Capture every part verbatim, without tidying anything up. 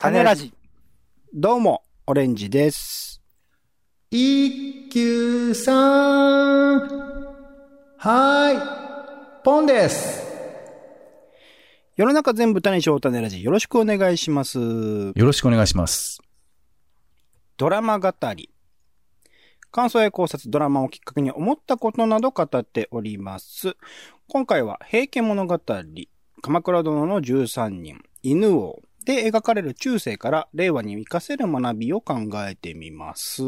種ラジ。どうもオレンジです。一休さん、はい、ポンです。世の中全部種にしよう種ラジ。よろしくお願いします。よろしくお願いします。ドラマ語り。感想や考察、ドラマをきっかけに思ったことなど語っております。今回は平家物語、鎌倉殿のじゅうさんにん、犬王で描かれる中世から令和に生かせる学びを考えてみます。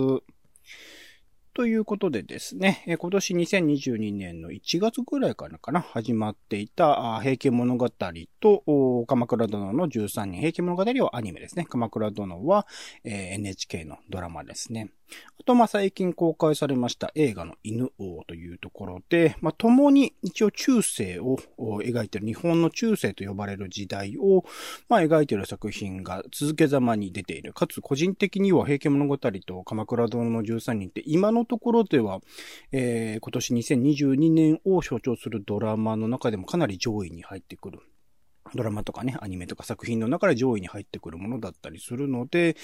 ということでですね、今年にせんにじゅうにねんのいちがつぐらいからかな、始まっていた平家物語と鎌倉殿のじゅうさんにん、平家物語はアニメですね。鎌倉殿は エヌエイチケー のドラマですね。あとまあ最近公開されました映画の犬王というところで、まあ共に一応中世を描いている、日本の中世と呼ばれる時代をまあ描いている作品が続けざまに出ている。かつ個人的には平家物語と鎌倉殿のじゅうさんにんって今のところでは、えー、今年にせんにじゅうにねんを象徴するドラマの中でもかなり上位に入ってくる、ドラマとかね、アニメとか作品の中で上位に入ってくるものだったりするので、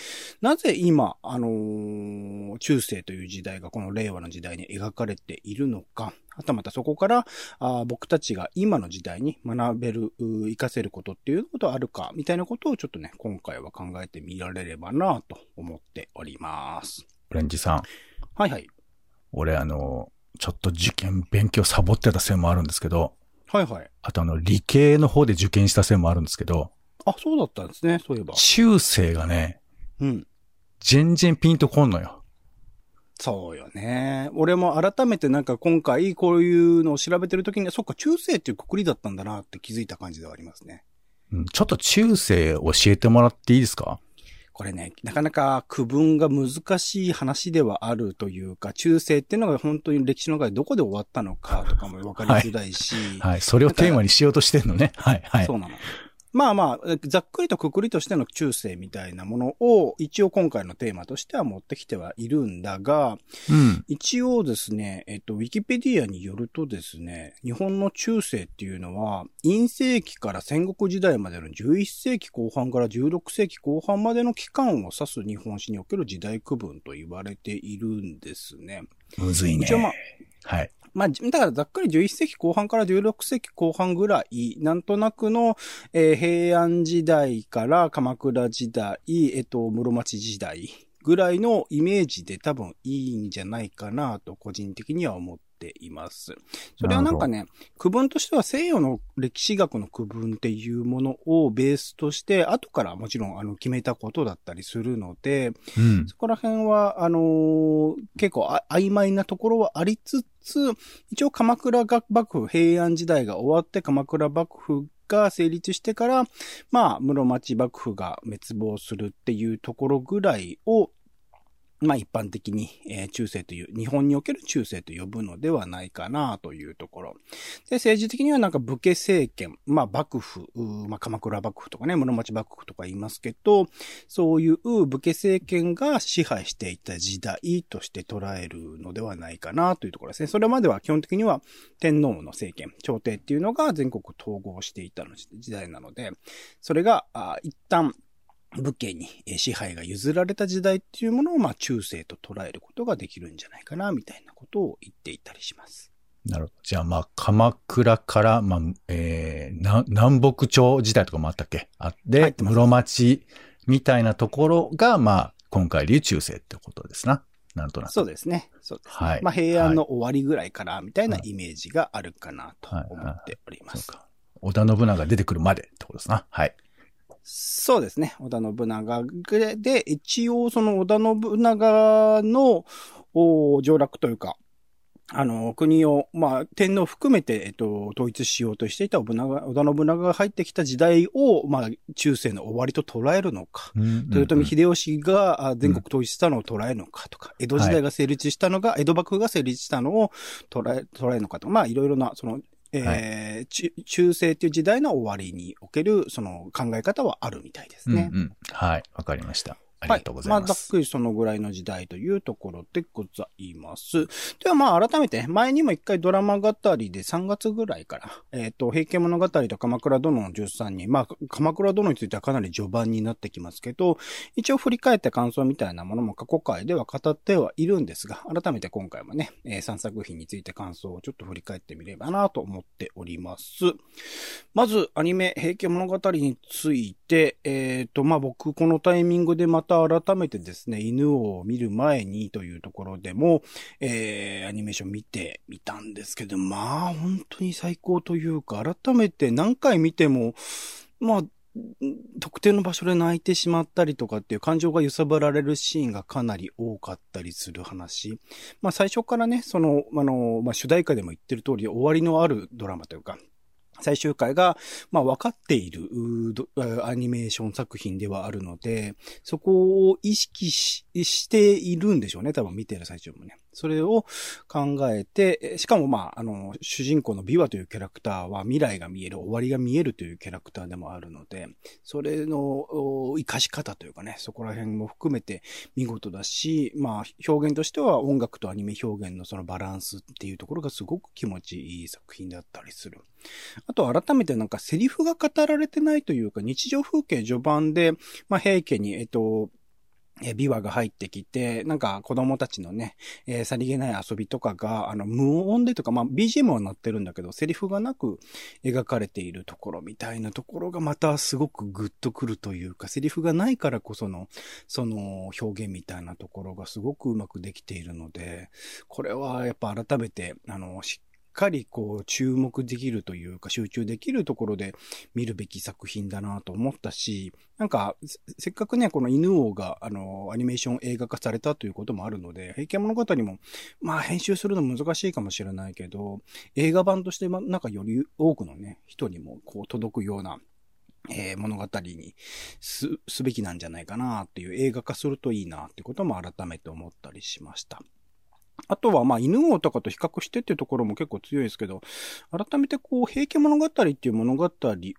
なぜ今、あのー、中世という時代がこの令和の時代に描かれているのか、はたまたそこからあ僕たちが今の時代に学べる、活かせることっていうことあるか、みたいなことをちょっとね、今回は考えてみられればなと思っております。オレンジさん。はいはい。俺あの、ちょっと受験勉強サボってたせいもあるんですけど。はいはい。あとあの、理系の方で受験したせいもあるんですけど。あ、そうだったんですね、そういえば。中世がね。うん。全然ピンとこんのよ。そうよね。俺も改めてなんか今回こういうのを調べてるときに、そっか、中世っていうくくりだったんだなって気づいた感じではありますね。うん。ちょっと中世教えてもらっていいですか？これね、なかなか区分が難しい話ではあるというか、中世っていうのが本当に歴史の中でどこで終わったのかとかも分かりづらいし。はい、はい。それをテーマにしようとしてんのね。はい、はい。そうなの。まあまあ、ざっくりとくくりとしての中世みたいなものを、一応今回のテーマとしては持ってきてはいるんだが、うん、一応ですね、えっと、ウィキペディアによるとですね、日本の中世っていうのは、殷世紀から戦国時代までのじゅういっせいきこう半からじゅうろくせいきこう半までの期間を指す日本史における時代区分と言われているんですね。むずいね。一応まあ、はい。まあ、だからざっくりじゅういっせいきこう半からじゅうろくせいきこう半ぐらい、なんとなくの、えー、平安時代から鎌倉時代、えっと、室町時代ぐらいのイメージで多分いいんじゃないかなと個人的には思ってています。それはなんかね、区分としては西洋の歴史学の区分っていうものをベースとして、後からもちろんあの決めたことだったりするので、うん、そこら辺は、あのー、結構あ曖昧なところはありつつ、一応鎌倉幕府、平安時代が終わって鎌倉幕府が成立してから、まあ、室町幕府が滅亡するっていうところぐらいを、まあ一般的に、えー、中世という、日本における中世と呼ぶのではないかなというところ。で、政治的にはなんか武家政権、まあ幕府、まあ鎌倉幕府とかね、室町幕府とか言いますけど、そういう武家政権が支配していた時代として捉えるのではないかなというところですね。それまでは基本的には天皇の政権、朝廷っていうのが全国統合していた時代なので、それが、あ、一旦、武家に支配が譲られた時代っていうものをまあ中世と捉えることができるんじゃないかなみたいなことを言っていたりします。なるほど。じゃあまあ鎌倉から、まあえー、な南北朝時代とかもあったっけあって、はい、室町みたいなところがまあ今回でいう中世ってことですな。なんとなく。そうですね。そうですね。はい、まあ平安の終わりぐらいからみたいなイメージがあるかなと思っております。はいはいはい、そうか。織田信長が出てくるまでってことですな。はい。そうですね。織田信長で、一応その織田信長の上洛というか、あの、国を、まあ、天皇含めて、えっと、統一しようとしていた織田信長が入ってきた時代を、まあ、中世の終わりと捉えるのか、うんうんうん、豊臣秀吉が全国統一したのを捉えるのかとか、うん、江戸時代が成立したのが、はい、江戸幕府が成立したのを捉え、捉えるのかとか、まあ、いろいろな、その、えーはい、中, 中世という時代の終わりにおけるその考え方はあるみたいですね。うんうん、はい、わかりました。あありがとうございます。はい、まあ、ざっくりそのぐらいの時代というところでございます。ではまあ改めて、前にも一回ドラマ語りでさんがつぐらいから、えっと、平家物語と鎌倉殿のじゅうさんにん、まあ鎌倉殿についてはかなり序盤になってきますけど、一応振り返った感想みたいなものも過去回では語ってはいるんですが、改めて今回もね、えー、さんさく品について感想をちょっと振り返ってみればなと思っております。まずアニメ平家物語について、えっとまあ僕このタイミングでまた改めてですね、犬を見る前にというところでも、えー、アニメーション見てみたんですけど、まあ本当に最高というか、改めて何回見てもまあ特定の場所で泣いてしまったりとかっていう感情が揺さぶられるシーンがかなり多かったりする話。まあ最初からね、そのあのまあ主題歌でも言ってる通り、終わりのあるドラマというか。最終回が、まあ、分かっているアニメーション作品ではあるので、そこを意識 し, しているんでしょうね。多分見てる最中もね。それを考えて、しかもまあ、あの、主人公のビワというキャラクターは未来が見える、終わりが見えるというキャラクターでもあるので、それの活かし方というかね、そこら辺も含めて見事だし、まあ、表現としては音楽とアニメ表現のそのバランスっていうところがすごく気持ちいい作品だったりする。あと改めてなんかセリフが語られてないというか、日常風景序盤で、まあ平家に、えっと、ビワが入ってきて、なんか子供たちのね、えー、さりげない遊びとかが、あの、無音でとか、まあ、ビージーエム は鳴ってるんだけど、セリフがなく描かれているところみたいなところがまたすごくグッとくるというか、セリフがないからこその、その表現みたいなところがすごくうまくできているので、これはやっぱ改めて、あの、しっかりこう注目できるというか、集中できるところで見るべき作品だなと思ったし、なんかせっかくね、この犬王があのアニメーション映画化されたということもあるので、平家物語もまあ編集するの難しいかもしれないけど、映画版としてなんかより多くのね人にもこう届くようなえー、物語にす、すべきなんじゃないかなっていう、映画化するといいなってことも改めて思ったりしました。あとは、まあ、犬王とかと比較してっていうところも結構強いですけど、改めてこう、平家物語っていう物語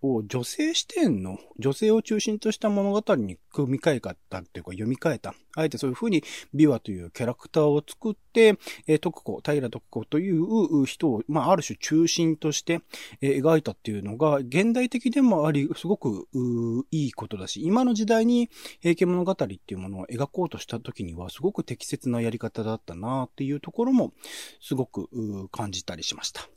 を女性視点の、女性を中心とした物語に組み替えたっていうか、読み替えた。あえてそういう風に、ビワというキャラクターを作って、えー、徳子、平徳子という人を、まあ、ある種中心として、えー、描いたっていうのが、現代的でもあり、すごく、いいことだし、今の時代に平家物語っていうものを描こうとした時には、すごく適切なやり方だったなっていう、いうところもすごく感じたりしました。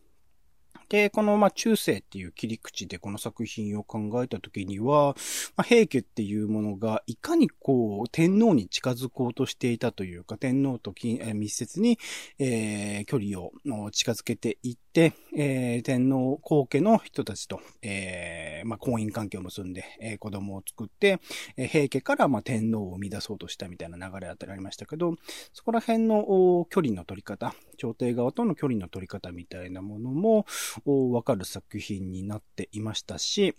で、このまあ中世っていう切り口でこの作品を考えたときには、まあ、平家っていうものがいかにこう天皇に近づこうとしていたというか、天皇と密接に、えー、距離を近づけていって、えー、天皇後家の人たちと、えー、まあ婚姻関係を結んで、えー、子供を作って、えー、平家からまあ天皇を生み出そうとしたみたいな流れだったりありましたけど、そこら辺の距離の取り方、朝廷側との距離の取り方みたいなものも分かる作品になっていましたし、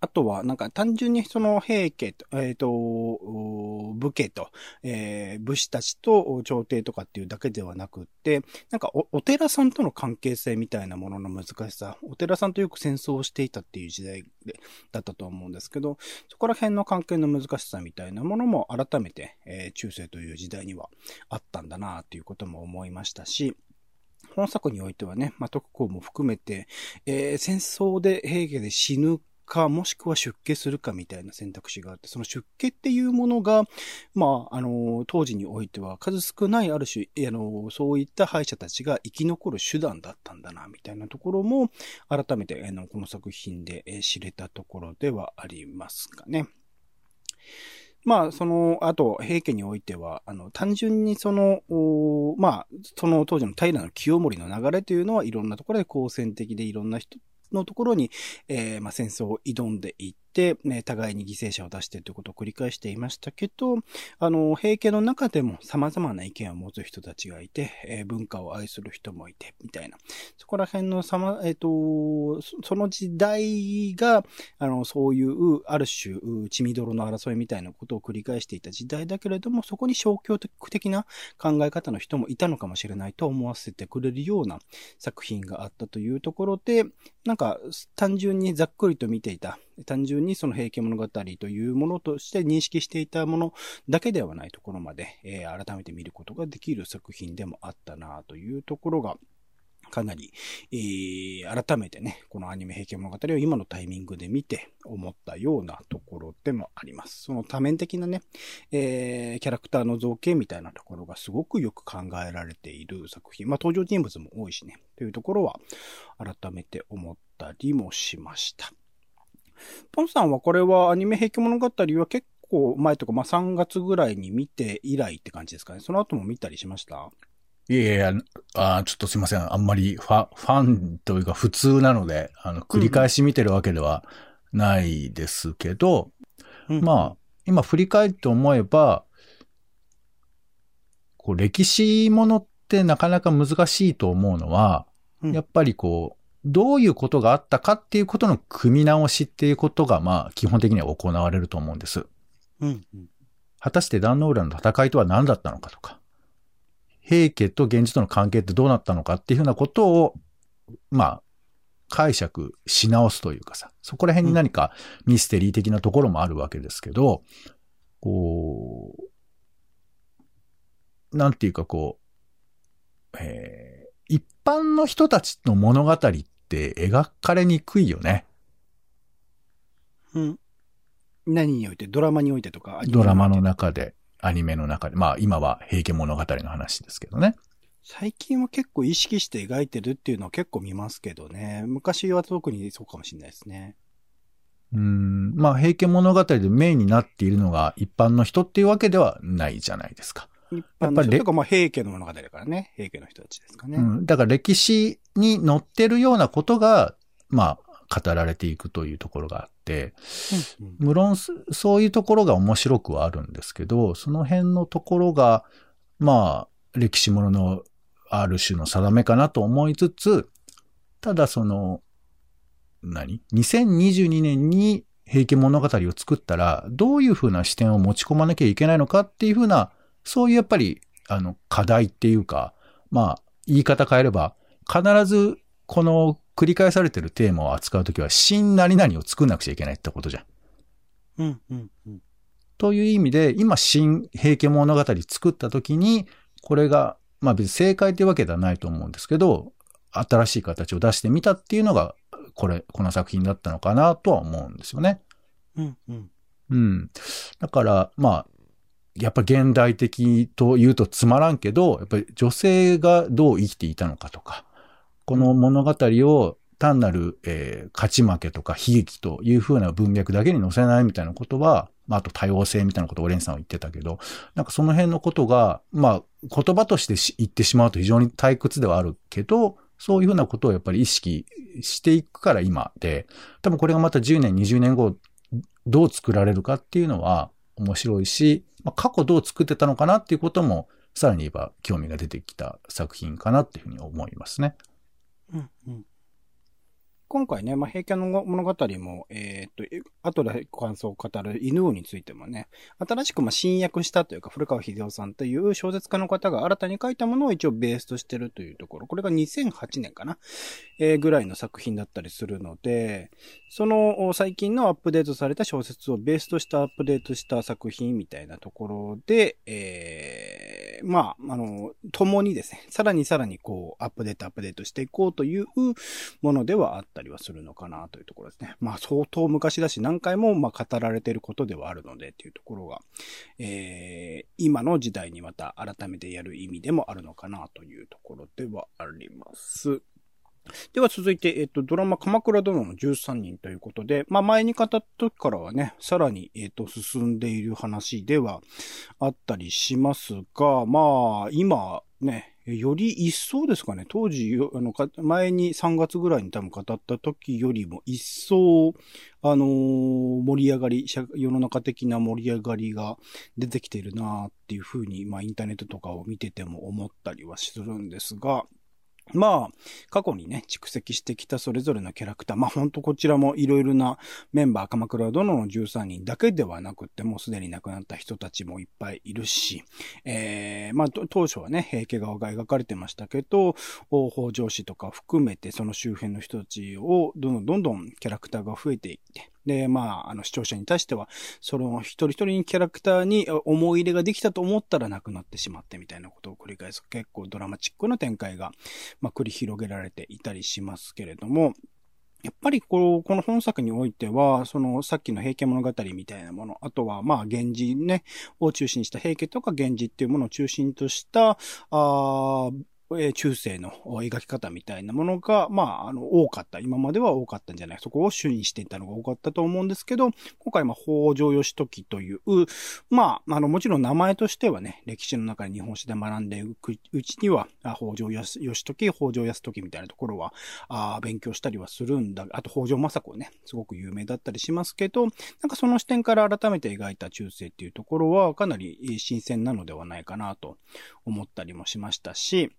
あとはなんか単純にその平家と、えっと、武家と、えー、武士たちと朝廷とかっていうだけではなくって、なんか お, お寺さんとの関係性みたいなものの難しさ、お寺さんとよく戦争をしていたっていう時代でだったと思うんですけど、そこら辺の関係の難しさみたいなものも改めて、えー、中世という時代にはあったんだなということも思いましたし、本作においてはね、まあ、徳子も含めて、えー、戦争で平家で死ぬか、もしくは出家するかみたいな選択肢があって、その出家っていうものが、まあ、あの、当時においては数少ないある種、あの、そういった敗者たちが生き残る手段だったんだな、みたいなところも、改めて、あの、この作品で知れたところではありますかね。まあ、その、あと、平家においては、あの、単純にその、まあ、その当時の平清盛の流れというのはいろんなところで好戦的でいろんな人のところに、えー、まあ、戦争を挑んでいって、ね、互いに犠牲者を出してということを繰り返していましたけど、あの、平家の中でも様々な意見を持つ人たちがいて、えー、文化を愛する人もいて、みたいな。そこら辺のさま、えっと、その時代が、あの、そういう、ある種、血みどろの争いみたいなことを繰り返していた時代だけれども、そこに消極的な考え方の人もいたのかもしれないと思わせてくれるような作品があったというところで、なんか単純にざっくりと見ていた単純にその平家物語というものとして認識していたものだけではないところまで、えー、改めて見ることができる作品でもあったなというところが、かなり、えー、改めてね、このアニメ平家物語を今のタイミングで見て思ったようなところでもあります。その多面的なね、えー、キャラクターの造形みたいなところがすごくよく考えられている作品。まあ登場人物も多いしね、というところは改めて思ったりもしました。ポンさんはこれはアニメ平家物語は結構前とか、まあさんがつぐらいに見て以来って感じですかね。その後も見たりしました？いやいや、あちょっとすいません。あんまりファ、ファンというか普通なので、あの、繰り返し見てるわけではないですけど、うん、まあ、今振り返って思えば、こう、歴史ものってなかなか難しいと思うのは、うん、やっぱりこう、どういうことがあったかっていうことの組み直しっていうことが、まあ、基本的には行われると思うんです。うん、果たして壇ノ浦の戦いとは何だったのかとか、平家と源氏との関係ってどうなったのかっていうふうなことを、まあ、解釈し直すというかさ、そこら辺に何かミステリー的なところもあるわけですけど、うん、こう、なんていうかこう、えー、一般の人たちの物語って描かれにくいよね。うん。何において、ドラマにおいてとか、ドラマの中で。アニメの中で。まあ今は平家物語の話ですけどね。最近は結構意識して描いてるっていうのは結構見ますけどね。昔は特にそうかもしれないですね。うーん。まあ平家物語でメインになっているのが一般の人っていうわけではないじゃないですか。一般の人とかまあ平家の物語だからね。平家の人たちですかね。うん。だから歴史に載ってるようなことが、まあ、語られていくというところがあって、無論そういうところが面白くはあるんですけど、その辺のところが、まあ、歴史もののある種の定めかなと思いつつ、ただその、何 ?にせんにじゅうにねんに平家物語を作ったら、どういうふうな視点を持ち込まなきゃいけないのかっていうふうな、そういうやっぱり、あの、課題っていうか、まあ、言い方変えれば、必ずこの、繰り返されてるテーマを扱うときは、新何々を作んなくちゃいけないってことじゃん。うんうんうん。という意味で、今、新平家物語作ったときに、これが、まあ別に正解ってわけではないと思うんですけど、新しい形を出してみたっていうのが、これ、この作品だったのかなとは思うんですよね。うんうん。うん。だから、まあ、やっぱ現代的と言うとつまらんけど、やっぱり女性がどう生きていたのかとか、この物語を単なる、えー、勝ち負けとか悲劇という風な文脈だけに載せないみたいなことは、まあ、あと多様性みたいなことをオレンさんは言ってたけど、なんかその辺のことが、まあ、言葉として言ってしまうと非常に退屈ではあるけど、そういう風なことをやっぱり意識していくから今で、多分これがまたじゅうねん、にじゅうねんごどう作られるかっていうのは面白いし、まあ、過去どう作ってたのかなっていうことも、さらに言えば興味が出てきた作品かなっていうふうに思いますね。うんうん、今回ね、まあ、平家の物語も、えー、っと、後で感想を語る犬王についてもね、新しくまあ新訳したというか、古川英夫さんという小説家の方が新たに書いたものを一応ベースとしてるというところ、これがにせんはちねんかな、えー、ぐらいの作品だったりするので、その最近のアップデートされた小説をベースとしたアップデートした作品みたいなところで、えーまあ、あの、共にですね、さらにさらにこう、アップデートアップデートしていこうというものではあったりはするのかなというところですね。まあ、相当昔だし、何回もまあ語られていることではあるのでというところが、えー、今の時代にまた改めてやる意味でもあるのかなというところではあります。では続いて、えっと、ドラマ、鎌倉殿のじゅうさんにんということで、まあ前に語った時からはね、さらに、えっと、進んでいる話ではあったりしますが、まあ、今、ね、より一層ですかね、当時、あの、前にさんがつぐらいに多分語った時よりも一層、あのー、盛り上がり、世の中的な盛り上がりが出てきているなっていうふうに、まあインターネットとかを見てても思ったりはするんですが、まあ、過去にね、蓄積してきたそれぞれのキャラクター。まあほんとこちらもいろいろなメンバー、鎌倉殿のじゅうさんにんだけではなくて、もうすでに亡くなった人たちもいっぱいいるし、えー、まあ当初はね、平家側が描かれてましたけど、北条氏とか含めてその周辺の人たちをどんどんどんどんキャラクターが増えていって、で、まあ、あの視聴者に対しては、その一人一人にキャラクターに思い入れができたと思ったらなくなってしまってみたいなことを繰り返す結構ドラマチックな展開が、まあ、繰り広げられていたりしますけれども、やっぱりこう、この本作においては、そのさっきの平家物語みたいなもの、あとはまあ源氏ね、を中心した平家とか源氏っていうものを中心とした、あ中世の描き方みたいなものが、まあ、あの、多かった。今までは多かったんじゃない。そこを主にしていたのが多かったと思うんですけど、今回、まあ、北条義時という、まあ、あの、もちろん名前としてはね、歴史の中で日本史で学んでいくうちには、北条義時、北条泰時みたいなところは、あ勉強したりはするんだ。あと、北条政子ね、すごく有名だったりしますけど、なんかその視点から改めて描いた中世っていうところは、かなり新鮮なのではないかなと思ったりもしましたし、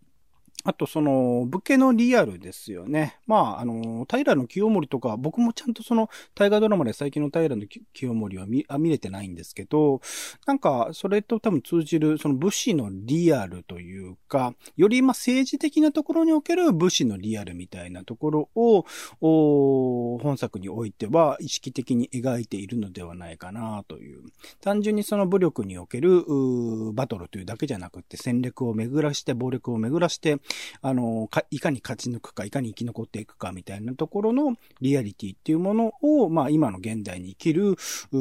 あと、その、武家のリアルですよね。まあ、あの、平清盛とか、僕もちゃんとその、大河ドラマで最近の平清盛は見、見れてないんですけど、なんか、それと多分通じる、その武士のリアルというか、よりま、政治的なところにおける武士のリアルみたいなところを、本作においては意識的に描いているのではないかなという。単純にその武力における、バトルというだけじゃなくて、戦略を巡らして、暴力を巡らして、あのか、いかに勝ち抜くか、いかに生き残っていくかみたいなところのリアリティっていうものを、まあ今の現代に生きる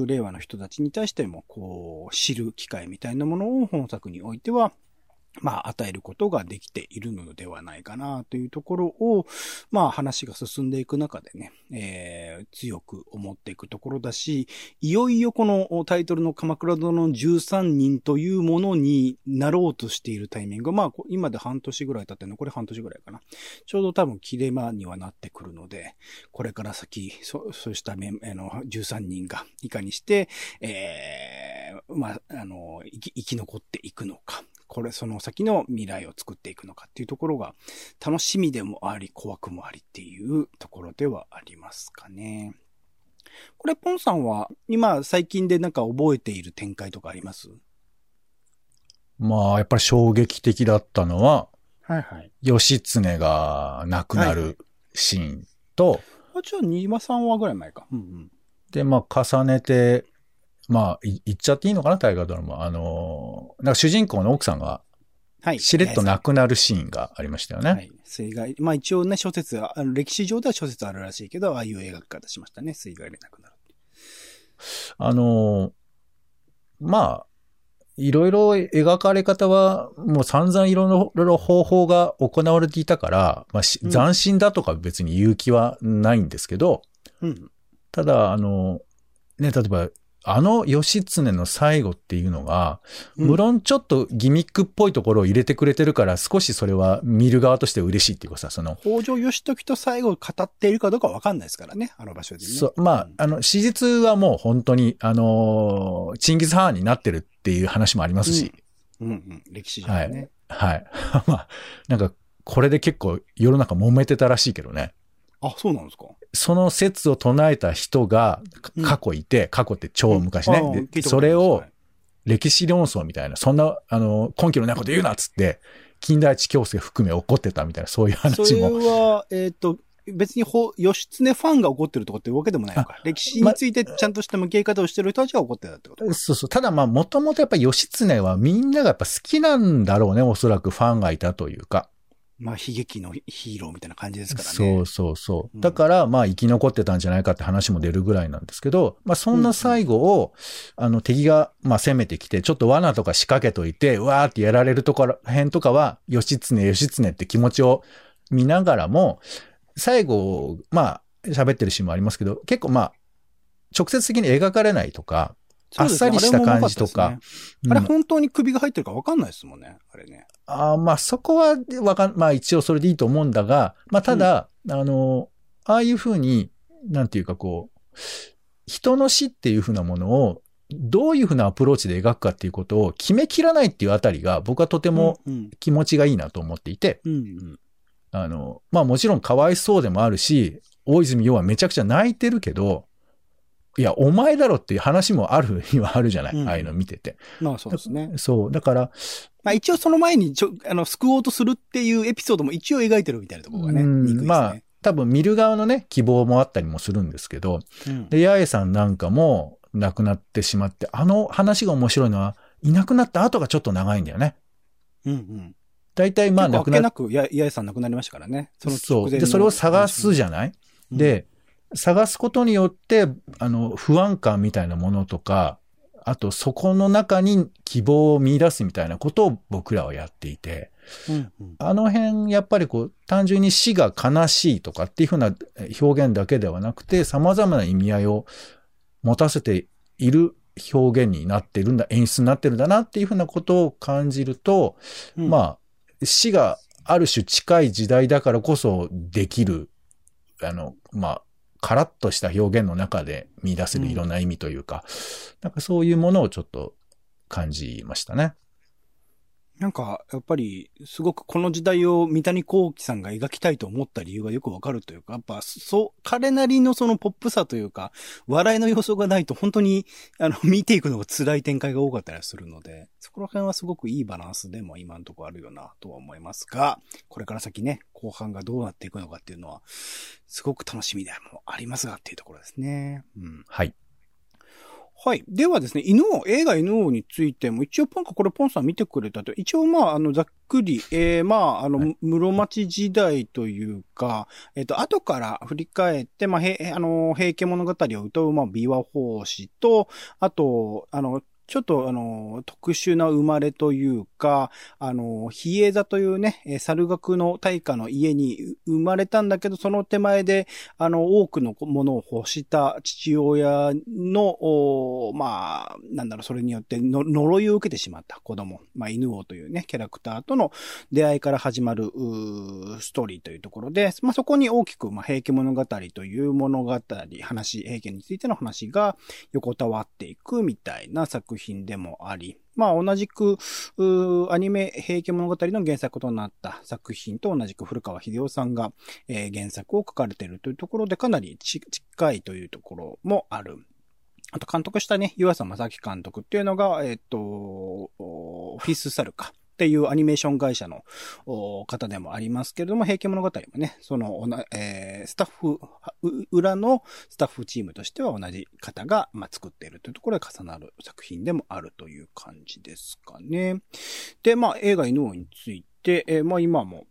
令和の人たちに対しても、こう、知る機会みたいなものを本作においては、まあ与えることができているのではないかなというところを、まあ話が進んでいく中でね、えー、強く思っていくところだし、いよいよこのタイトルの鎌倉殿のじゅうさんにんというものになろうとしているタイミングが、まあ今で半年ぐらい経って残り半年ぐらいかな。ちょうど多分切れ間にはなってくるので、これから先、そ、そうしため、あの、じゅうさんにんがいかにして、えー、まあ、あの、生き、生き残っていくのか。これ、その先の未来を作っていくのかっていうところが楽しみでもあり怖くもありっていうところではありますかね。これ、ポンさんは今最近でなんか覚えている展開とかあります？まあ、やっぱり衝撃的だったのは、はいはい。義経が亡くなるシーンと、はい、あ、じゃあにわさんわぐらい前か。うんうん。で、まあ、重ねて、まあ、い、言っちゃっていいのかな、大河ドラマ。あの、なんか主人公の奥さんが、はい。しれっと亡くなるシーンがありましたよね。はい。水害。まあ一応ね、諸説、あの歴史上では諸説あるらしいけど、ああいう描き方しましたね、水害で亡くなる。あの、まあ、いろいろ描かれ方は、もう散々いろいろ方法が行われていたから、まあ、うん、斬新だとか別に言う気はないんですけど、うん。ただ、あの、ね、例えば、あの義経の最後っていうのが、無論ちょっとギミックっぽいところを入れてくれてるから、少しそれは見る側として嬉しいっていうかさ、その。北条義時と最後語っているかどうかわかんないですからね、あの場所でね。そう、まあ、あの、史実はもう本当に、あのー、チンギス・ハーンになってるっていう話もありますし。うん、うん、うん、歴史上ね。はい。はい。まあ、なんか、これで結構世の中揉めてたらしいけどね。あ、そうなんですか。その説を唱えた人が過去いて、うん、過去って超昔ね、うん、でそれを歴史論争みたいな、そんなあの根拠のないこと言うなっつって近代一教政含め怒ってたみたいな、そういう話も。それはえっと別に義経ファンが怒ってるとかっていうわけでもないのか。歴史についてちゃんとした向き合い方をしてる人たちが怒ってたってこと、ま、そうそう。ただまあもともとやっぱり義経はみんながやっぱ好きなんだろうね、おそらくファンがいたというか。まあ悲劇のヒーローみたいな感じですからね。そうそうそう。だからまあ生き残ってたんじゃないかって話も出るぐらいなんですけど、まあそんな最後を、うん、あの敵がまあ攻めてきて、ちょっと罠とか仕掛けといて、わーってやられるところ辺とかは、義経義経って気持ちを見ながらも、最後、まあ喋ってるシーンもありますけど、結構まあ直接的に描かれないとか、あっさりした感じとか。あれ本当に首が入ってるか分かんないですもんね、あれね。ああ、まあそこはわかん、まあ一応それでいいと思うんだが、まあただ、うん、あの、ああいうふうに、なんていうかこう、人の死っていうふうなものを、どういうふうなアプローチで描くかっていうことを決めきらないっていうあたりが、僕はとても気持ちがいいなと思っていて、うんうん、あの、まあもちろんかわいそうでもあるし、大泉洋はめちゃくちゃ泣いてるけど、いや、お前だろっていう話もあるにはあるじゃない、うん、ああいうの見てて。まあそうですね。そう。だから。まあ一応その前にちょ、あの、救おうとするっていうエピソードも一応描いてるみたいなところがね。うん、憎いですね。まあ、多分見る側のね、希望もあったりもするんですけど、うん、で、八重さんなんかも亡くなってしまって、あの話が面白いのは、いなくなった後がちょっと長いんだよね。うんうん。大体まあ亡くなっ、結構あっけなく八重さん亡くなりましたからね。そのそう。で、それを探すじゃない、うん、で、探すことによって、あの、不安感みたいなものとか、あとそこの中に希望を見出すみたいなことを僕らはやっていて、うんうん、あの辺やっぱりこう単純に死が悲しいとかっていうふうな表現だけではなくて、様々な意味合いを持たせている表現になってるんだ、演出になってるんだなっていうふうなことを感じると、うん、まあ死がある種近い時代だからこそできる、あのまあカラッとした表現の中で見出せるいろんな意味というか、うん、なんかそういうものをちょっと感じましたね。なんかやっぱりすごくこの時代を三谷幸喜さんが描きたいと思った理由がよくわかるというか、やっぱそう彼なりのそのポップさというか笑いの要素がないと本当にあの見ていくのが辛い展開が多かったりするので、そこら辺はすごくいいバランスでも今のところあるよなとは思いますが、これから先ね、後半がどうなっていくのかっていうのはすごく楽しみでもありますがっていうところですね。うん、はい。はい。ではですね、犬王、映画犬王についても、一応ポンかこれポンさん見てくれたと。一応まあ、あの、ざっくり、えー、まあ、あの、はい、室町時代というか、えっ、ー、と、後から振り返って、まあ、へ、あの、平家物語を歌う、まあ、琵琶法師と、あと、あの、ちょっとあの、特殊な生まれというか、あの、比叡座というね、猿楽の大家の家に生まれたんだけど、その手前で、あの、多くのものを欲した父親の、まあ、なんだろう、それによっての呪いを受けてしまった子供、まあ、犬王というね、キャラクターとの出会いから始まる、ストーリーというところで、まあ、そこに大きく、まあ、平家物語という物語、話、平家についての話が横たわっていくみたいな作品品でもあり、まあ同じくアニメ平家物語の原作となった作品と同じく古川英夫さんが、えー、原作を書かれているというところでかなり近いというところもある。あと監督したね、湯浅正樹監督っていうのがえっとオフィスサルカっていうアニメーション会社の方でもありますけれども、平家物語もね、その、えー、スタッフ、裏のスタッフチームとしては同じ方が、まあ、作っているというところで重なる作品でもあるという感じですかね。で、まあ映画犬王について、えー、まあ今も、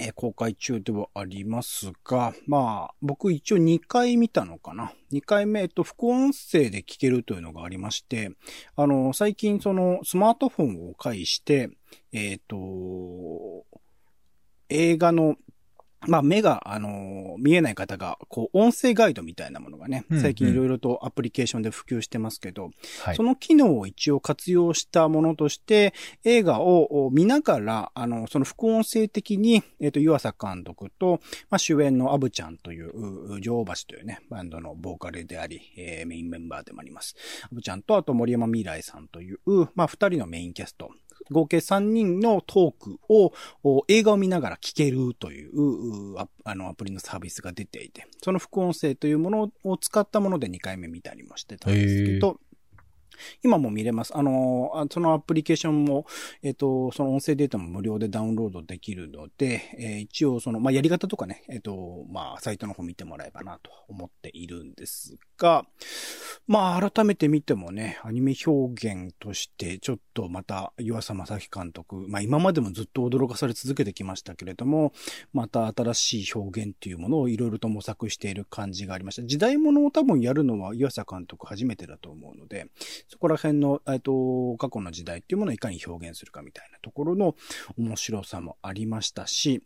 えー、公開中ではありますが、まあ僕一応にかい見たのかな。にかいめ、えっと、副音声で聞けるというのがありまして、あの、最近そのスマートフォンを介して、えっと、映画の、まあ、目が、あのー、見えない方が、こう、音声ガイドみたいなものがね、最近いろいろとアプリケーションで普及してますけど、うんうん、その機能を一応活用したものとして、はい、映画を見ながら、あの、その副音声的に、えっと、湯浅監督と、まあ、主演のアブちゃんという、女王橋というね、バンドのボーカルであり、えー、メインメンバーでもあります。アブちゃんと、あと森山未来さんという、まあ、二人のメインキャスト。合計さんにんのトークを映画を見ながら聞けるというあのアプリのサービスが出ていて、その副音声というものを使ったものでにかいめ見たりもしてたんですけど、今も見れます。あの、そのアプリケーションも、えっと、その音声データも無料でダウンロードできるので、えー、一応その、まあ、やり方とかね、えっと、まあ、サイトの方見てもらえばなと思っているんですが、まあ、改めて見てもね、アニメ表現として、ちょっとまた、湯浅正樹監督、まあ、今までもずっと驚かされ続けてきましたけれども、また新しい表現というものをいろいろと模索している感じがありました。時代物を多分やるのは湯浅監督初めてだと思うので、そこら辺の、えっと、過去の時代っていうものをいかに表現するかみたいなところの面白さもありましたし、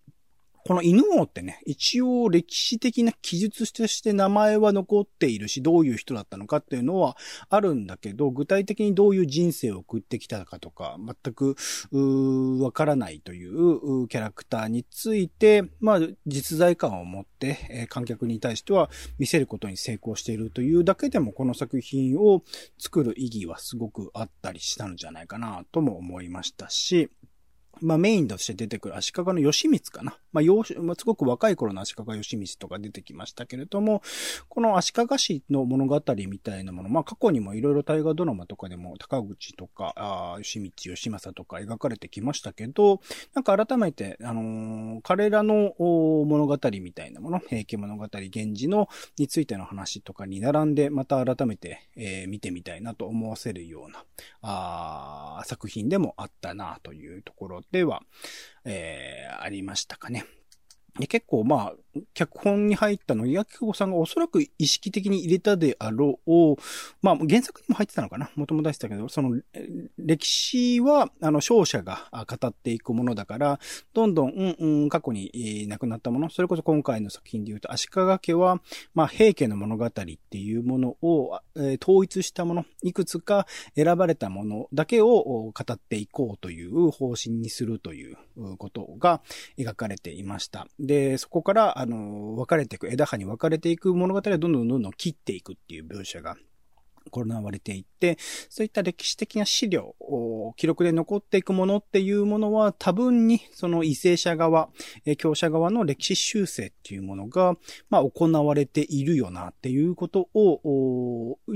この犬王ってね、一応歴史的な記述として名前は残っているし、どういう人だったのかっていうのはあるんだけど、具体的にどういう人生を送ってきたかとか、全く、わからないというキャラクターについて、まあ、実在感を持って、えー、観客に対しては見せることに成功しているというだけでも、この作品を作る意義はすごくあったりしたんじゃないかなとも思いましたし、まあメインとして出てくる足利の義満かな。まあ幼少、すごく若い頃の足利義満とか出てきましたけれども、この足利氏の物語みたいなもの、まあ過去にもいろいろ大河ドラマとかでも高口とか、あ義満、義政とか描かれてきましたけど、なんか改めて、あのー、彼らの物語みたいなもの、平家物語、源氏のについての話とかに並んで、また改めて、えー、見てみたいなと思わせるような、あ作品でもあったなというところでは、えー、ありましたかね。で結構まあ、脚本に入ったの、野木久保さんがおそらく意識的に入れたであろう、まあ原作にも入ってたのかな、もともとでしたけど、その歴史は、あの、勝者が語っていくものだから、どんどん、うんうん、過去に亡くなったもの、それこそ今回の作品で言うと、足利家は、まあ平家の物語っていうものを、えー、統一したもの、いくつか選ばれたものだけを語っていこうという方針にするということが描かれていました。で、そこから、あの、分かれていく、枝葉に分かれていく物語をどんどんどんどん切っていくっていう描写が行われていって、そういった歴史的な資料、記録で残っていくものっていうものは多分にその為政者側、強者側の歴史修正っていうものが、まあ行われているよなっていうことを、そ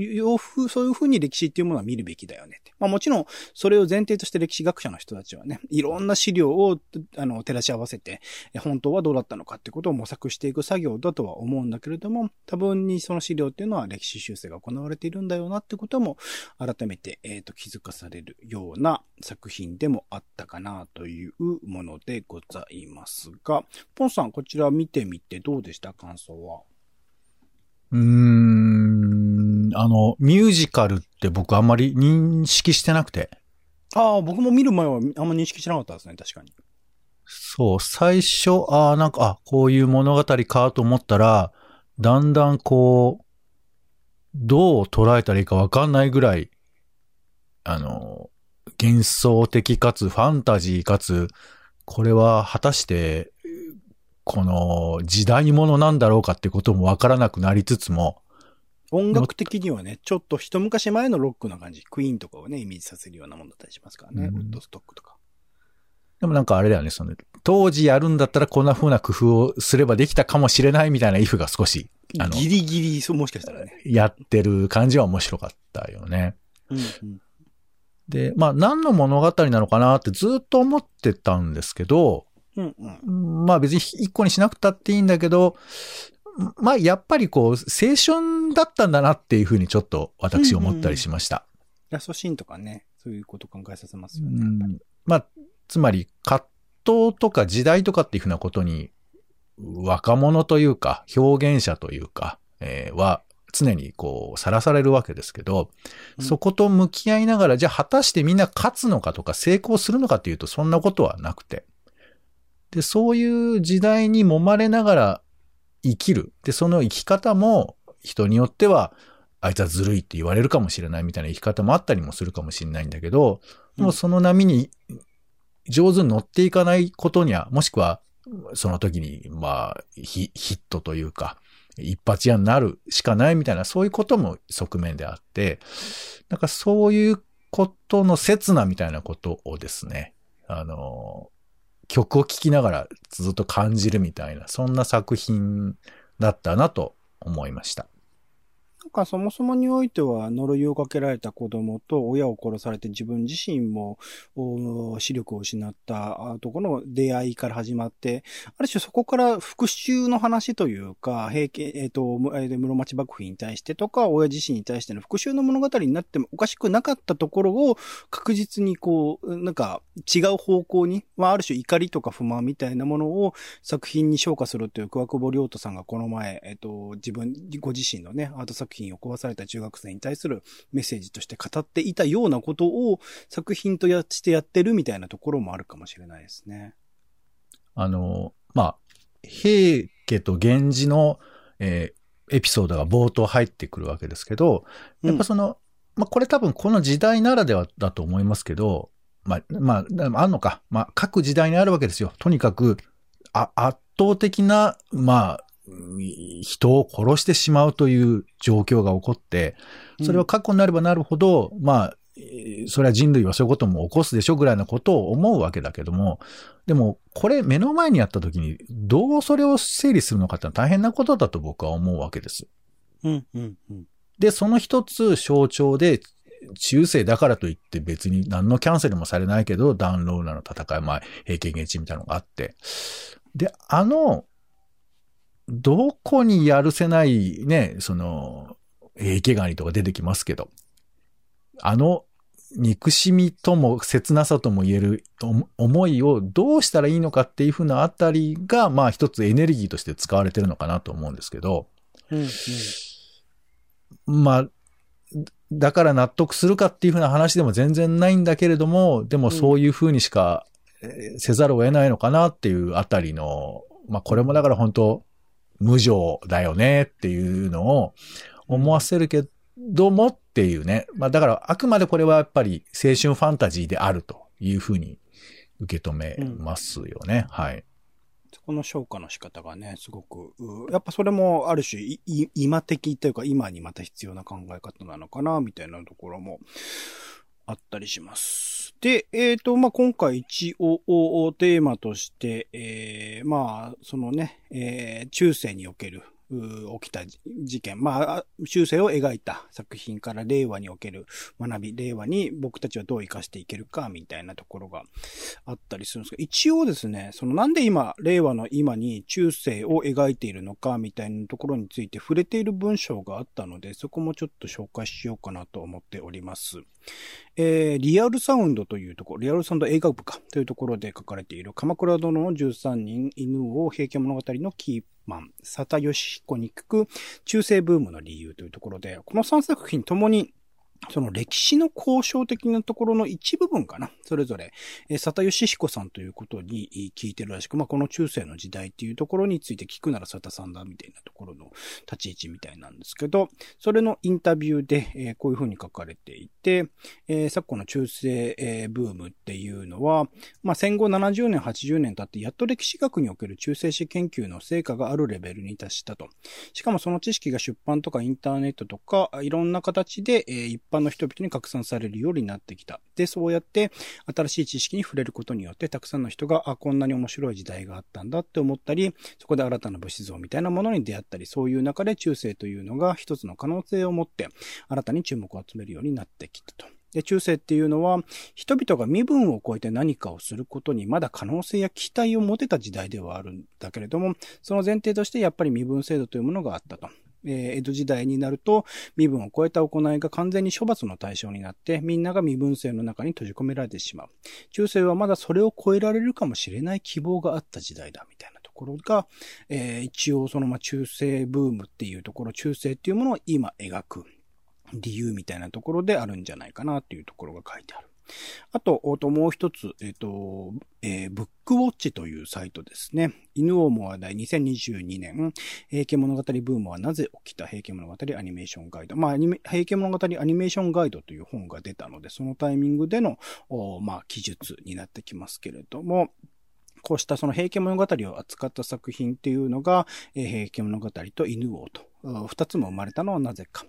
ういうふうに歴史っていうものは見るべきだよねって。まあもちろんそれを前提として歴史学者の人たちはね、いろんな資料をあの照らし合わせて、本当はどうだったのかってことを模索していく作業だとは思うんだけれども、多分にその資料っていうのは歴史修正が行われているんだよなってことも改めて、えーと、気づかされるような作品でもあったかなというものでございますが、ポンさんこちら見てみてどうでした感想は？うーん、あのミュージカルって僕あんまり認識してなくて、ああ僕も見る前はあんま認識してなかったですね。確かにそう最初ああなんかあこういう物語かと思ったらだんだんこうどう捉えたらいいかわかんないぐらい、あの、幻想的かつファンタジーかつ、これは果たして、この時代ものなんだろうかってこともわからなくなりつつも。音楽的にはね、ちょっと一昔前のロックな感じ、クイーンとかをね、イメージさせるようなものだったりしますからね、うん、ウッドストックとか。でもなんかあれだよね、その、当時やるんだったらこんな風な工夫をすればできたかもしれないみたいなイフが少し。あのギリギリ、そうもしかしたらね。やってる感じは面白かったよね。うんうん、で、まあ何の物語なのかなってずっと思ってたんですけど、うんうん、まあ別に一個にしなくたっていいんだけど、まあやっぱりこう青春だったんだなっていうふうにちょっと私思ったりしました。うんうん、ラストシーンとかね、そういうこと考えさせますよね。うん、やっぱりまあつまり葛藤とか時代とかっていうふうなことに、若者というか表現者というか、えー、は常にこうさらされるわけですけど、うん、そこと向き合いながらじゃあ果たしてみんな勝つのかとか成功するのかっていうとそんなことはなくて、でそういう時代に揉まれながら生きる、でその生き方も人によってはあいつはずるいって言われるかもしれないみたいな生き方もあったりもするかもしれないんだけど、うん、もうその波に上手に乗っていかないことには、もしくはその時に、まあヒ、ヒットというか、一発屋になるしかないみたいな、そういうことも側面であって、なんかそういうことの刹那みたいなことをですね、あの、曲を聴きながらずっと感じるみたいな、そんな作品だったなと思いました。なんかそもそもにおいては呪いをかけられた子供と親を殺されて自分自身も視力を失ったとこの出会いから始まって、ある種そこから復讐の話というか、平家、えっと、室町幕府に対してとか、親自身に対しての復讐の物語になってもおかしくなかったところを確実にこう、なんか違う方向に、まあある種怒りとか不満みたいなものを作品に昇華するという桑久保良太さんがこの前、えっと、自分、ご自身のね、アート作品作品を壊された中学生に対するメッセージとして語っていたようなことを作品とやしてやってるみたいなところもあるかもしれないですね。あの、まあ、平家と源氏の、えー、エピソードが冒頭入ってくるわけですけど、やっぱその、うん、まあ、これ多分この時代ならではだと思いますけど、まあ、まあ、あんのか、まあ、各時代にあるわけですよ。とにかく、あ、圧倒的な、まあ、人を殺してしまうという状況が起こって、それは過去になればなるほど、まあ、にそれは人類はそういうことも起こすでしょぐらいのことを思うわけだけども、でもこれ目の前にあったときにどうそれを整理するのかってのは大変なことだと僕は思うわけです。うんうんうん、で、その一つ象徴で中世だからといって別に何のキャンセルもされないけど、ダンローラの戦い、まあ、平家源氏みたいなのがあって。で、あの、どこにやるせないね、その、平家ガニとか出てきますけど、あの、憎しみとも切なさとも言える思いをどうしたらいいのかっていうふうなあたりが、まあ一つエネルギーとして使われてるのかなと思うんですけど、うんうん、まあ、だから納得するかっていう風な話でも全然ないんだけれども、でもそういう風にしかせざるを得ないのかなっていうあたりの、まあこれもだから本当無情だよねっていうのを思わせるけどもっていうね。まあだからあくまでこれはやっぱり青春ファンタジーであるという風に受け止めますよね。うん、はい。そこの昇華の仕方がね、すごく、やっぱそれもある種い、い、今的というか、今にまた必要な考え方なのかな、みたいなところもあったりします。で、えっと、まあ、今回一応テーマとして、えー、まあ、そのね、えー、中世における、起きた事件。まあ、中世を描いた作品から令和における学び、令和に僕たちはどう生かしていけるか、みたいなところがあったりするんですけど、一応ですね、そのなんで今、令和の今に中世を描いているのか、みたいなところについて触れている文章があったので、そこもちょっと紹介しようかなと思っております。えー、リアルサウンドというところ、リアルサウンド映画部かというところで書かれている鎌倉殿のじゅうさんにん犬を平家物語のキーマン、佐田義彦に聞く中世ブームの理由というところで、このさんさく品ともにその歴史の交渉的なところの一部分かな、それぞれ、えー、佐田義彦さんということに聞いてるらしく、まあ、この中世の時代っていうところについて聞くなら佐田さんだみたいなところの立ち位置みたいなんですけど、それのインタビューで、えー、こういうふうに書かれていて、えー、昨今の中世、えー、ブームっていうのは、まあ、戦後ななじゅうねん、はちじゅうねん経ってやっと歴史学における中世史研究の成果があるレベルに達したと。しかもその知識が出版とかインターネットとかいろんな形で、えー一般の人々に拡散されるようになってきた。で、そうやって新しい知識に触れることによってたくさんの人が、あ、こんなに面白い時代があったんだって思ったり、そこで新たな物質像みたいなものに出会ったり、そういう中で中世というのが一つの可能性を持って新たに注目を集めるようになってきたと。で、中世っていうのは人々が身分を超えて何かをすることにまだ可能性や期待を持てた時代ではあるんだけれども、その前提としてやっぱり身分制度というものがあったと。えー、江戸時代になると身分を超えた行いが完全に処罰の対象になって、みんなが身分制の中に閉じ込められてしまう。中世はまだそれを超えられるかもしれない希望があった時代だみたいなところが、えー、一応そのま中世ブームっていうところ、中世っていうものを今描く理由みたいなところであるんじゃないかなっていうところが書いてある。あと、もう一つ、えっと、えー、ブックウォッチというサイトですね。犬をも話題にせんにじゅうにねん、平家物語ブームはなぜ起きた、平家物語アニメーションガイド。まあ、平家物語アニメーションガイドという本が出たので、そのタイミングでの、まあ、記述になってきますけれども、こうしたその平家物語を扱った作品っていうのが、えー、平家物語と犬王と。二つも生まれたのはなぜか、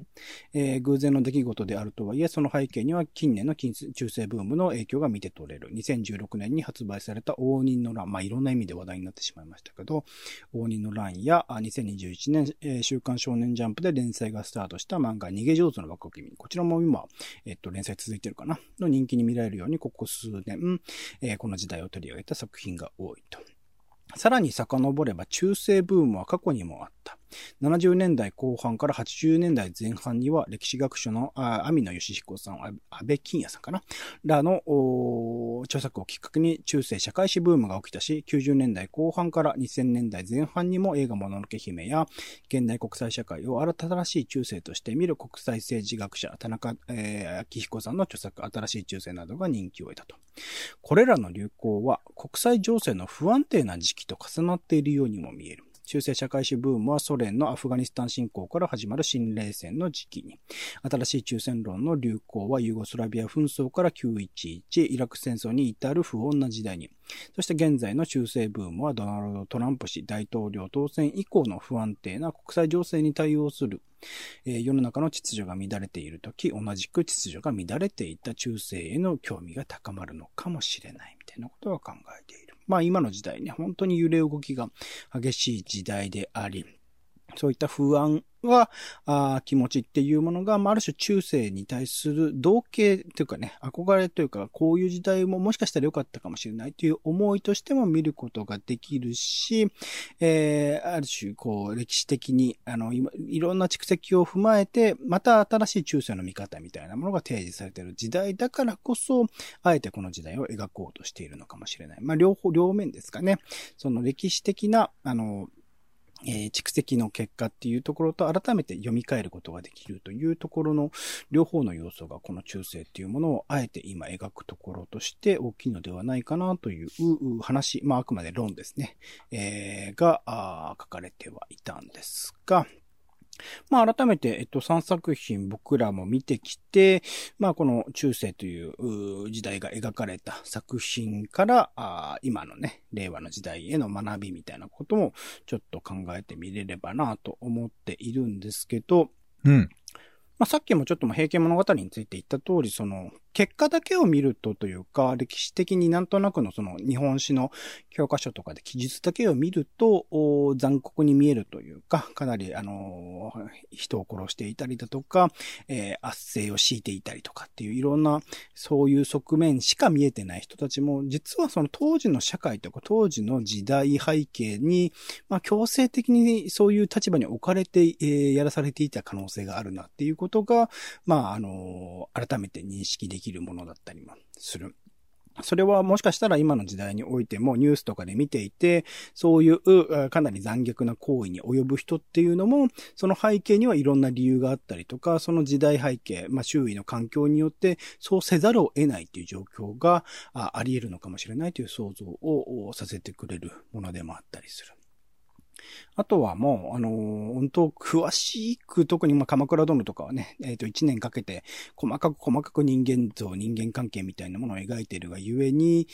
えー、偶然の出来事であるとはいえ、その背景には近年の中世ブームの影響が見て取れる。にせんじゅうろくねんに発売された応仁の乱、まあいろんな意味で話題になってしまいましたけど、応仁の乱やにせんにじゅういちねん、えー、週刊少年ジャンプで連載がスタートした漫画逃げ上手の若君、こちらも今、えっと連載続いてるかなの人気に見られるように、ここ数年、えー、この時代を取り上げた作品が多いと。さらに遡れば中世ブームは過去にもあった。ななじゅうねんだいこう半からはちじゅうねんだいぜん半には歴史学者の網野義彦さん、安倍金也さんかならの著作をきっかけに中世社会史ブームが起きたし、きゅうじゅうねんだいこう半からにせんねんだいぜん半にも映画もののけ姫や現代国際社会を新しい中世として見る国際政治学者田中、えー、明彦さんの著作新しい中世などが人気を得たと。これらの流行は国際情勢の不安定な時期と重なっているようにも見える。中世社会史ブームはソ連のアフガニスタン侵攻から始まる新冷戦の時期に、新しい中世論の流行はユーゴスラビア紛争からきゅういちいち、イラク戦争に至る不穏な時代に、そして現在の中世ブームはドナルド・トランプ氏大統領当選以降の不安定な国際情勢に対応するえー、世の中の秩序が乱れているとき、同じく秩序が乱れていた中世への興味が高まるのかもしれないみたいなことは考えている。まあ今の時代ね、本当に揺れ動きが激しい時代であり、そういった不安は、あ気持ちっていうものが、まあ、ある種中世に対する同型というかね、憧れというか、こういう時代ももしかしたら良かったかもしれないという思いとしても見ることができるし、えー、ある種、こう、歴史的に、あの、いろんな蓄積を踏まえて、また新しい中世の見方みたいなものが提示されている時代だからこそ、あえてこの時代を描こうとしているのかもしれない。まあ、両方、両面ですかね。その歴史的な、あの、えー、蓄積の結果っていうところと改めて読み替えることができるというところの両方の要素がこの中世っていうものをあえて今描くところとして大きいのではないかなという話、まああくまで論ですね、えー、が書かれてはいたんですが、まあ改めて、えっと、さんさくひん僕らも見てきて、まあこの中世という時代が描かれた作品から、あ今のね、令和の時代への学びみたいなこともちょっと考えてみれればなと思っているんですけど、うん。まあさっきもちょっと平家物語について言った通り、その、結果だけを見るとというか、歴史的になんとなくのその日本史の教科書とかで記述だけを見ると残酷に見えるというか、かなりあのー、人を殺していたりだとか、えー、圧政を敷いていたりとかっていういろんなそういう側面しか見えてない人たちも、実はその当時の社会とか当時の時代背景に、まあ強制的にそういう立場に置かれて、えー、やらされていた可能性があるなっていうことが、まああのー、改めて認識できる。できるものだったりもする。それはもしかしたら今の時代においてもニュースとかで見ていて、そういうかなり残虐な行為に及ぶ人っていうのも、その背景にはいろんな理由があったりとか、その時代背景、まあ周囲の環境によってそうせざるを得ないっていう状況があり得るのかもしれないという想像をさせてくれるものでもあったりする。あとはもう、あのー、本当詳しく、特にまあ鎌倉殿とかはね、えっと、一年かけて、細かく細かく人間像、人間関係みたいなものを描いているがゆえに、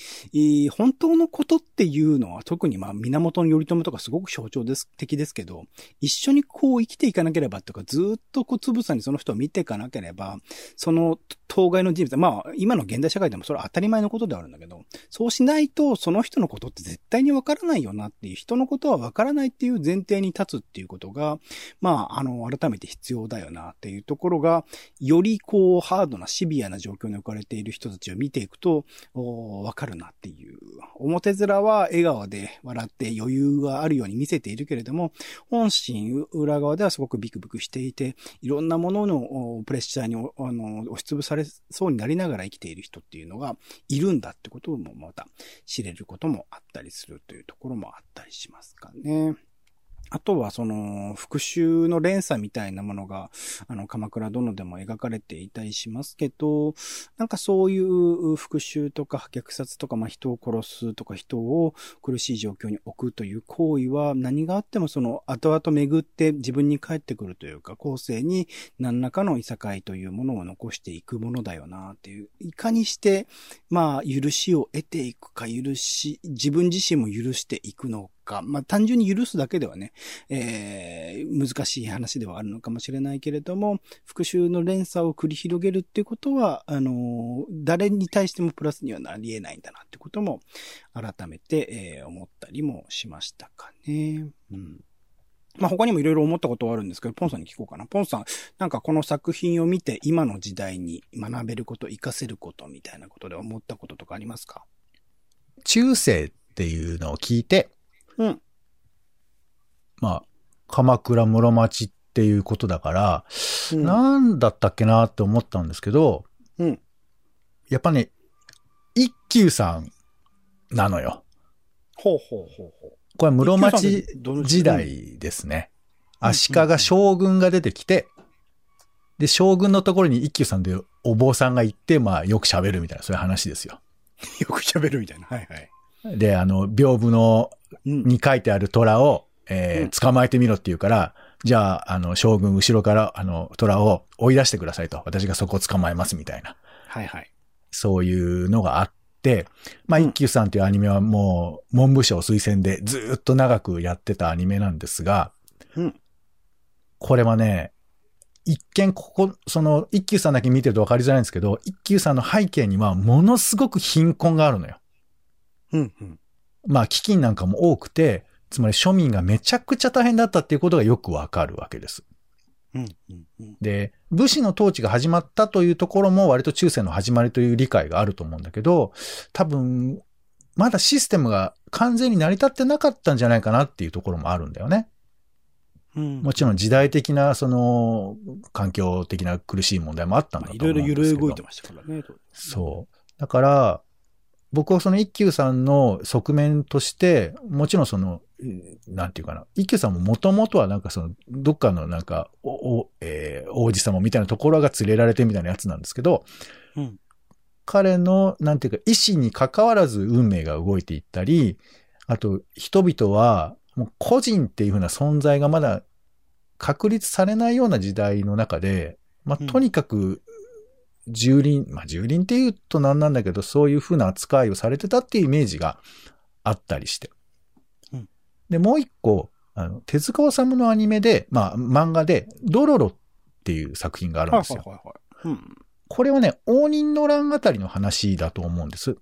本当のことっていうのは、特にまあ源頼朝とかすごく象徴的ですけど、一緒にこう生きていかなければとか、ずっとこうつぶさにその人を見ていかなければ、その当該の人物、まあ今の現代社会でもそれは当たり前のことではあるんだけど、そうしないとその人のことって絶対にわからないよなっていう、人のことはわからないっていう前提に立つっていうことが、まあ、あの、改めて必要だよなっていうところが、よりこう、ハードなシビアな状況に置かれている人たちを見ていくと、わかるなっていう。表面は笑顔で笑って余裕があるように見せているけれども、本心裏側ではすごくビクビクしていて、いろんなもののプレッシャーにおあの押しつぶされそうになりながら生きている人っていうのがいるんだってこともまた知れることもあったりするというところもあったりしますかね。あとはその復讐の連鎖みたいなものがあの鎌倉殿でも描かれていたりしますけど、なんかそういう復讐とか虐殺とか、まあ人を殺すとか人を苦しい状況に置くという行為は、何があってもその後々巡って自分に返ってくるというか、後世に何らかのいさかいというものを残していくものだよなっていう、いかにしてまあ許しを得ていくか、許し自分自身も許していくのか、まあ単純に許すだけではね、えー、難しい話ではあるのかもしれないけれども、復讐の連鎖を繰り広げるっていうことは、あのー、誰に対してもプラスにはなり得ないんだなってことも改めて、えー、思ったりもしましたかね。うん。まあ、他にもいろいろ思ったことはあるんですけど、ポンさんに聞こうかな。ポンさん、なんかこの作品を見て今の時代に学べること、活かせることみたいなことで思ったこととかありますか？中世っていうのを聞いて、うん。まあ、鎌倉室町っていうことだから、うん、なんだったっけなって思ったんですけど、うん。やっぱね、一休さんなのよ。ほうほうほうほう。これ室町時代ですね。足利将軍が出てきて、うんうんうん、で、将軍のところに一休さんというお坊さんが行って、まあ、よく喋るみたいな、そういう話ですよ。よく喋るみたいな。はいはい。で、あの、屏風の、に書いてある虎を、えー、捕まえてみろって言うから、うん、じゃあ、あの、将軍後ろから、あの、虎を追い出してくださいと。私がそこを捕まえますみたいな。はいはい。そういうのがあって、まあ、一休さんというアニメはもう、文部省推薦でずっと長くやってたアニメなんですが、うん、これはね、一見ここ、その一休さんだけ見てると分かりづらいんですけど、一休さんの背景にはものすごく貧困があるのよ。うんうん。まあ、基金なんかも多くて、つまり庶民がめちゃくちゃ大変だったっていうことがよくわかるわけです。うんうんうん、で、武士の統治が始まったというところも割と中世の始まりという理解があると思うんだけど、多分、まだシステムが完全に成り立ってなかったんじゃないかなっていうところもあるんだよね。うん、もちろん時代的な、その、環境的な苦しい問題もあったんだと思うんですけど。まあ、いろいろ揺れ動いてましたからね。そう。だから、僕はその一休さんの側面として、もちろんその、なんていうかな、一休さんももともとはなんかその、どっかのなんか、お、えー、王子様みたいなところが連れられてみたいなやつなんですけど、うん、彼の、なんていうか、意志に関わらず運命が動いていったり、あと、人々は、もう個人っていうふうな存在がまだ確立されないような時代の中で、まあ、とにかく、うん、蹂躙、まあ、蹂躙っていうとなんなんだけど、そういう風な扱いをされてたっていうイメージがあったりして。うん、で、もう一個、あの、手塚治虫のアニメで、まあ、漫画で、ドロロっていう作品があるんですよ。はいはいはいはい。うん、これはね、応仁の乱あたりの話だと思うんです。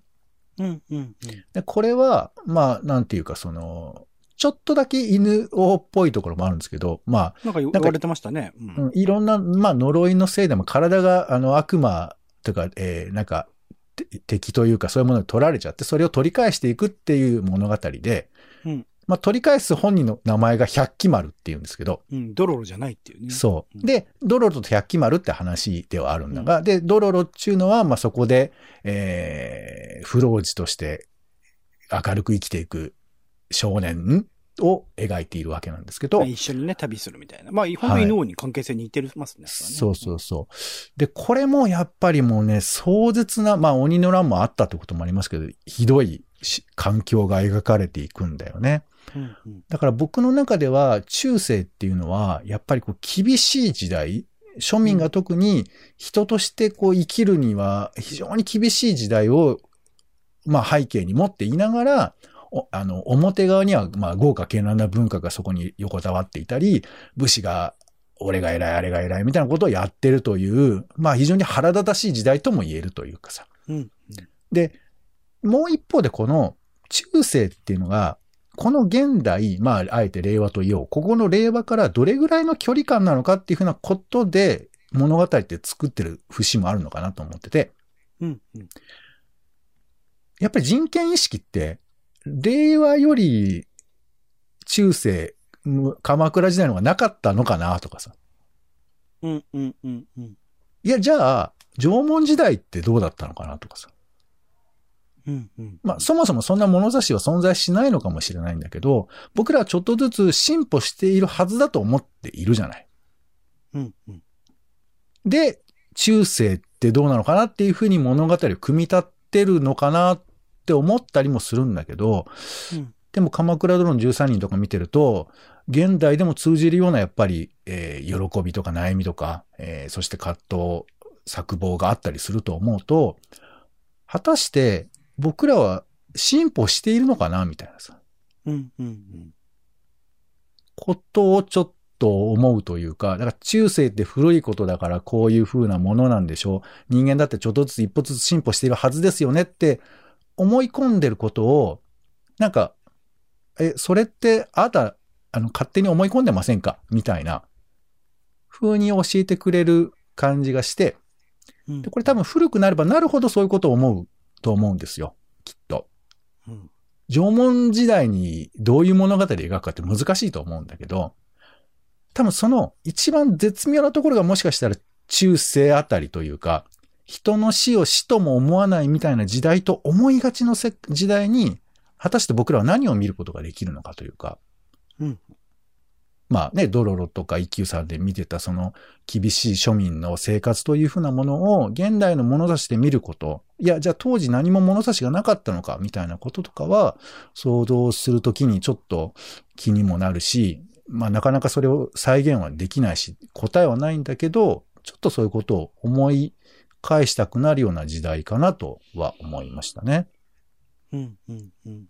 うんうんうん、で、これは、まあ、なんていうか、その、ちょっとだけ犬王っぽいところもあるんですけど、まあ。なんか言われてましたね。うん、いろんな、まあ呪いのせいでも体が、あの悪魔とか、えー、なんか敵というかそういうものに取られちゃって、それを取り返していくっていう物語で、うん、まあ取り返す本人の名前が百鬼丸っていうんですけど。うん、ドロロじゃないっていうね。そう。で、ドロロと百鬼丸って話ではあるんだが、うん、で、ドロロっていうのは、まあそこで、えー、不老児として明るく生きていく少年を描いているわけなんですけど。一緒にね、旅するみたいな。まあ、ほんと犬王に関係性似てますね、はい。そうそうそう。で、これもやっぱりもうね、壮絶な、まあ、鬼の乱もあったってこともありますけど、ひどい環境が描かれていくんだよね。うんうん、だから僕の中では、中世っていうのは、やっぱりこう、厳しい時代、庶民が特に人としてこう、生きるには非常に厳しい時代を、まあ、背景に持っていながら、あの、表側には、まあ、豪華絢爛な文化がそこに横たわっていたり、武士が、俺が偉い、あれが偉い、みたいなことをやってるという、まあ、非常に腹立たしい時代とも言えるというかさ。うんうん、で、もう一方でこの、中世っていうのが、この現代、まあ、あえて令和と言おう、ここの令和からどれぐらいの距離感なのかっていうふうなことで、物語って作ってる節もあるのかなと思ってて。うんうん、やっぱり人権意識って、令和より中世、鎌倉時代の方がなかったのかなとかさ。うんうんうんうん。いや、じゃあ、縄文時代ってどうだったのかなとかさ。うんうん。まあ、そもそもそんな物差しは存在しないのかもしれないんだけど、僕らはちょっとずつ進歩しているはずだと思っているじゃない。うんうん。で、中世ってどうなのかなっていうふうに物語を組み立ってるのかなって思ったりもするんだけど、うん、でも鎌倉殿のじゅうさんにんとか見てると、現代でも通じるようなやっぱり、えー、喜びとか悩みとか、えー、そして葛藤、錯綜があったりすると思うと、果たして僕らは進歩しているのかなみたいなさ、うんうんうん、ことをちょっと思うというか、だから中世って古いことだからこういう風なものなんでしょう。人間だってちょっとずつ一歩ずつ進歩しているはずですよねって、思い込んでることを、なんか、え、それって、あなた、あの、勝手に思い込んでませんかみたいな、風に教えてくれる感じがして、うん、でこれ多分古くなればなるほどそういうことを思うと思うんですよ、きっと。うん、縄文時代にどういう物語を描くかって難しいと思うんだけど、多分その一番絶妙なところがもしかしたら中世あたりというか、人の死を死とも思わないみたいな時代と思いがちの時代に、果たして僕らは何を見ることができるのかというか。うん、まあね、ドロロとか一休さんで見てたその厳しい庶民の生活というふうなものを現代の物差しで見ること。いや、じゃあ当時何も物差しがなかったのかみたいなこととかは、想像するときにちょっと気にもなるし、まあなかなかそれを再現はできないし、答えはないんだけど、ちょっとそういうことを思い、返したくなるような時代かなとは思いましたね。うんうんうん。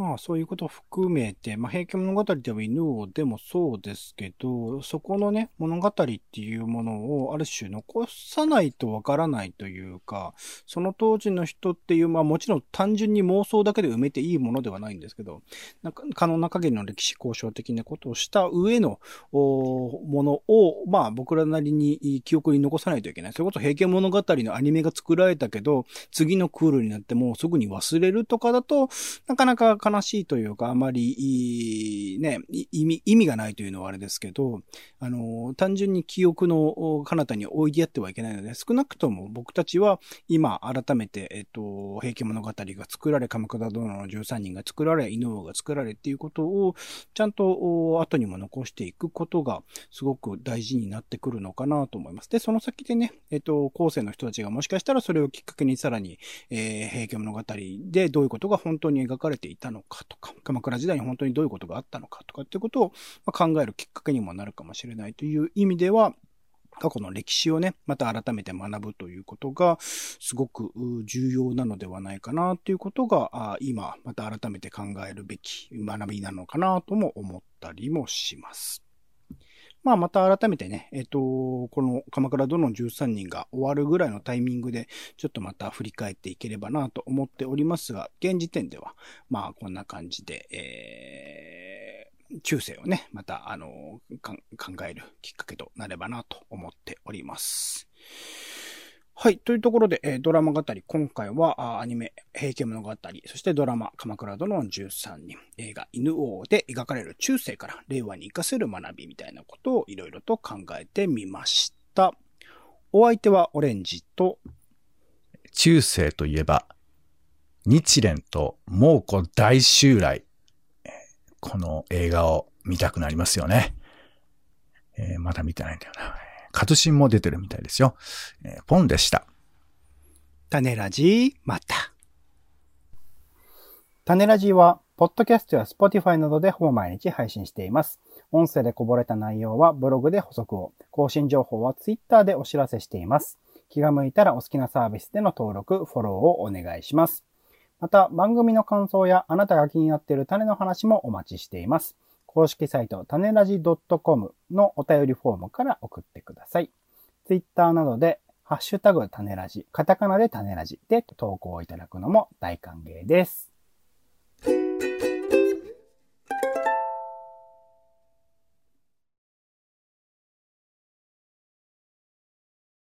まあそういうことを含めて、まあ平家物語でも犬王でもそうですけど、そこのね、物語っていうものをある種残さないとわからないというか、その当時の人っていう、まあもちろん単純に妄想だけで埋めていいものではないんですけど、なんか可能な限りの歴史交渉的なことをした上のものを、まあ僕らなりに記憶に残さないといけない。それこそ平家物語のアニメが作られたけど、次のクールになってもうすぐに忘れるとかだと、なかなか悲しいというか、あまりいい、ね、意味、意味がないというのはあれですけど、あの、単純に記憶の彼方に置いてやってはいけないので、少なくとも僕たちは今改めて、えっと、平家物語が作られ、鎌倉殿のじゅうさんにんが作られ、犬王が作られっていうことを、ちゃんと後にも残していくことがすごく大事になってくるのかなと思います。で、その先でね、えっと、後世の人たちがもしかしたらそれをきっかけにさらに、えー、平家物語でどういうことが本当に描かれていたのかとか、鎌倉時代に本当にどういうことがあったのかとかっていうことを考えるきっかけにもなるかもしれないという意味では、過去の歴史をね、また改めて学ぶということがすごく重要なのではないかなということが、今また改めて考えるべき学びなのかなとも思ったりもします。まあまた改めてね、えっと、この鎌倉殿のじゅうさんにんが終わるぐらいのタイミングで、ちょっとまた振り返っていければなと思っておりますが、現時点では、まあこんな感じで、えー、中世をね、またあの、考えるきっかけとなればなと思っております。はい。というところで、えー、ドラマ語り、今回はアニメ、平家物語、そしてドラマ、鎌倉殿のじゅうさんにん、映画、犬王で描かれる中世から令和に生かせる学びみたいなことをいろいろと考えてみました。お相手はオレンジと、中世といえば、日蓮と蒙古大襲来。この映画を見たくなりますよね。えー、まだ見てないんだよな。活心も出てるみたいですよ。えー、ポンでした。タネラジまた。タネラジは、ポッドキャストや Spotify などでほぼ毎日配信しています。音声でこぼれた内容はブログで補足を、更新情報は Twitter でお知らせしています。気が向いたらお好きなサービスでの登録、フォローをお願いします。また、番組の感想やあなたが気になっているタネの話もお待ちしています。公式サイト、タネラジ .com のお便りフォームから送ってください。ツイッターなどで、ハッシュタグタネラジ、カタカナでタネラジで投稿いただくのも大歓迎です。